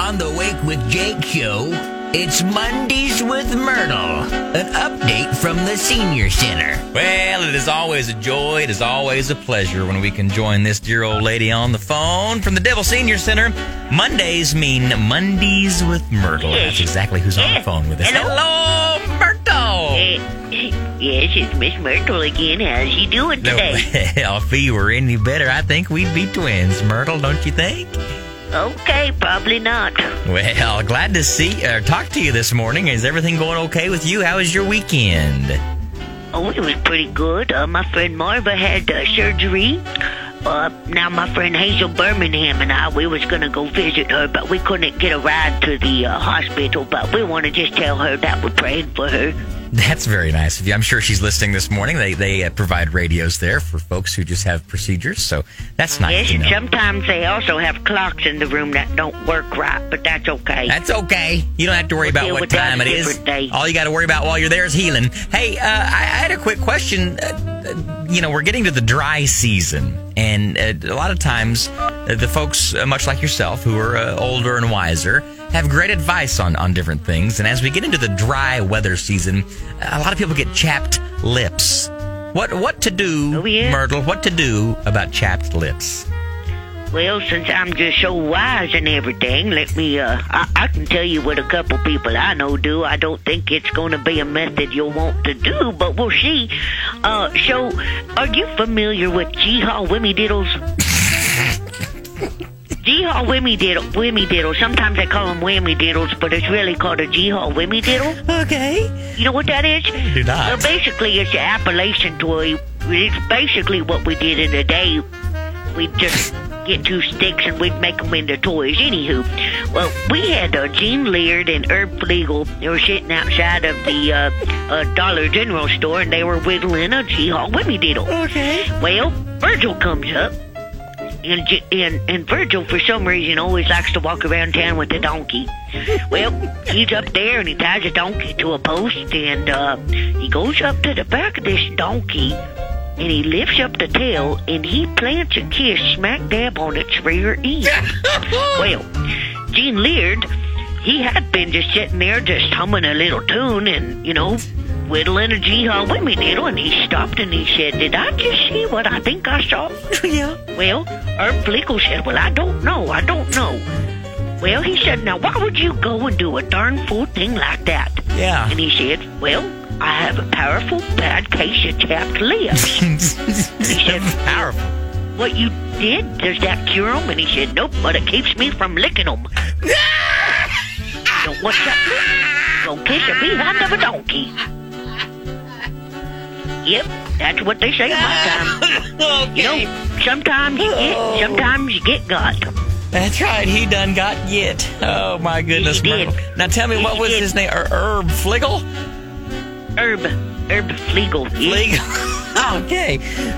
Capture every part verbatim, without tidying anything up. On the Wake with Jake show, it's Mondays with Myrtle, an update from the Senior Center. Well, it is always a joy, it is always a pleasure when we can join this dear old lady on the phone from the Devil Senior Center. Mondays mean Mondays with Myrtle. Yes. That's exactly who's on the phone with us. Hello, Myrtle! Yes, it's Miss Myrtle again. How's she doing today? No, well, if we were any better, I think we'd be twins, Myrtle, don't you think? Okay, probably not. Well, glad to see or talk to you this morning. Is everything going okay with you? How was your weekend? Oh, it was pretty good. Uh, my friend Marva had uh, surgery. Uh, now my friend Hazel Birmingham and I, we was going to go visit her, but we couldn't get a ride to the uh, hospital. But we want to just tell her that we're praying for her. That's very nice of you. I'm sure she's listening this morning. They they uh, provide radios there for folks who just have procedures, so that's nice. Yes, and sometimes they also have clocks in the room that don't work right, but that's okay. That's okay. You don't have to worry we'll about what time it is. Day. All you got to worry about while you're there is healing. Hey, uh, I, I had a quick question. Uh, you know, we're getting to the dry season, and uh, a lot of times uh, the folks, uh, much like yourself, who are uh, older and wiser, have great advice on, on different things. And as we get into the dry weather season, a lot of people get chapped lips. What what to do, oh, yeah. Myrtle, what to do about chapped lips? Well, since I'm just so wise and everything, let me, uh, I, I can tell you what a couple people I know do. I don't think it's going to be a method you'll want to do, but we'll see. Uh, so, are you familiar with Gee-Haw Whimmy Diddles? Gee-Haw Whimmy Diddle, Whimmy Diddle. Sometimes they call them Whimmy Diddles, but it's really called a Gee-Haw Whimmy Diddle. Okay. You know what that is? I do not. Well, basically, it's the appellation to a, it's basically what we did in the day. We'd just get two sticks and we'd make them into toys. Anywho, well, we had uh, Gene Leard and Herb Flegel. They were sitting outside of the uh, uh, Dollar General store, and they were whittling a Gee-Haw Whimmy Diddle. Okay. Well, Virgil comes up. And, and, and Virgil, for some reason, always likes to walk around town with a donkey. Well, he's up there, and he ties a donkey to a post, and uh, he goes up to the back of this donkey, and he lifts up the tail, and he plants a kiss smack dab on its rear end. Well, Gene Leard, he had been just sitting there just humming a little tune and, you know, whittling a Gee-Haw Whimmy Diddle, and he stopped and he said, "Did I just see what I think I saw?" Yeah. Well, Herb Flegel said, "Well, I don't know, I don't know." Well, he said, "Now, why would you go and do a darn fool thing like that?" Yeah. And he said, "Well, I have a powerful bad case of chapped lips." He said, "Powerful. What you did, does that cure them?" And he said, "Nope, but it keeps me from licking them." Don't want that. Go kiss a behind of a donkey. Yep, that's what they say at my time. Okay. You know, sometimes you get, sometimes you get got. That's right, he done got yet. Oh, my goodness. Yes, now, tell me, yes, what was did. his name? Herb Flegel? Herb. Herb Flegel. Flegel. Oh, okay.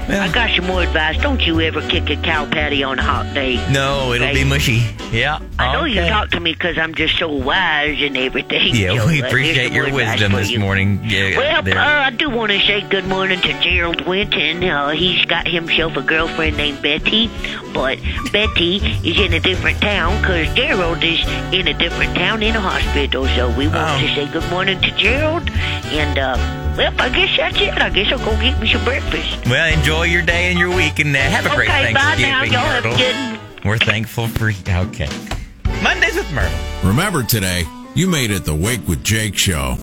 Well, I got some more advice. Don't you ever kick a cow patty on a hot day. No, it'll okay? be mushy. Yeah. I know okay. you talk to me because I'm just so wise and everything. Yeah, so, we appreciate uh, your wisdom this you. morning. Yeah, well, uh, I do want to say good morning to Gerald Winton. Uh, he's got himself a girlfriend named Betty, but Betty is in a different town because Gerald is in a different town in a hospital. So we want um, to say good morning to Gerald. And, uh, well, I guess that's it. I guess I'll go get me some breakfast. Well, enjoy your day and your week, and uh, have a okay, great Thanksgiving. Okay, bye now. Y'all have a good... We're thankful for... Okay. Mondays with Myrtle. Remember today, you made it the Wake with Jake show.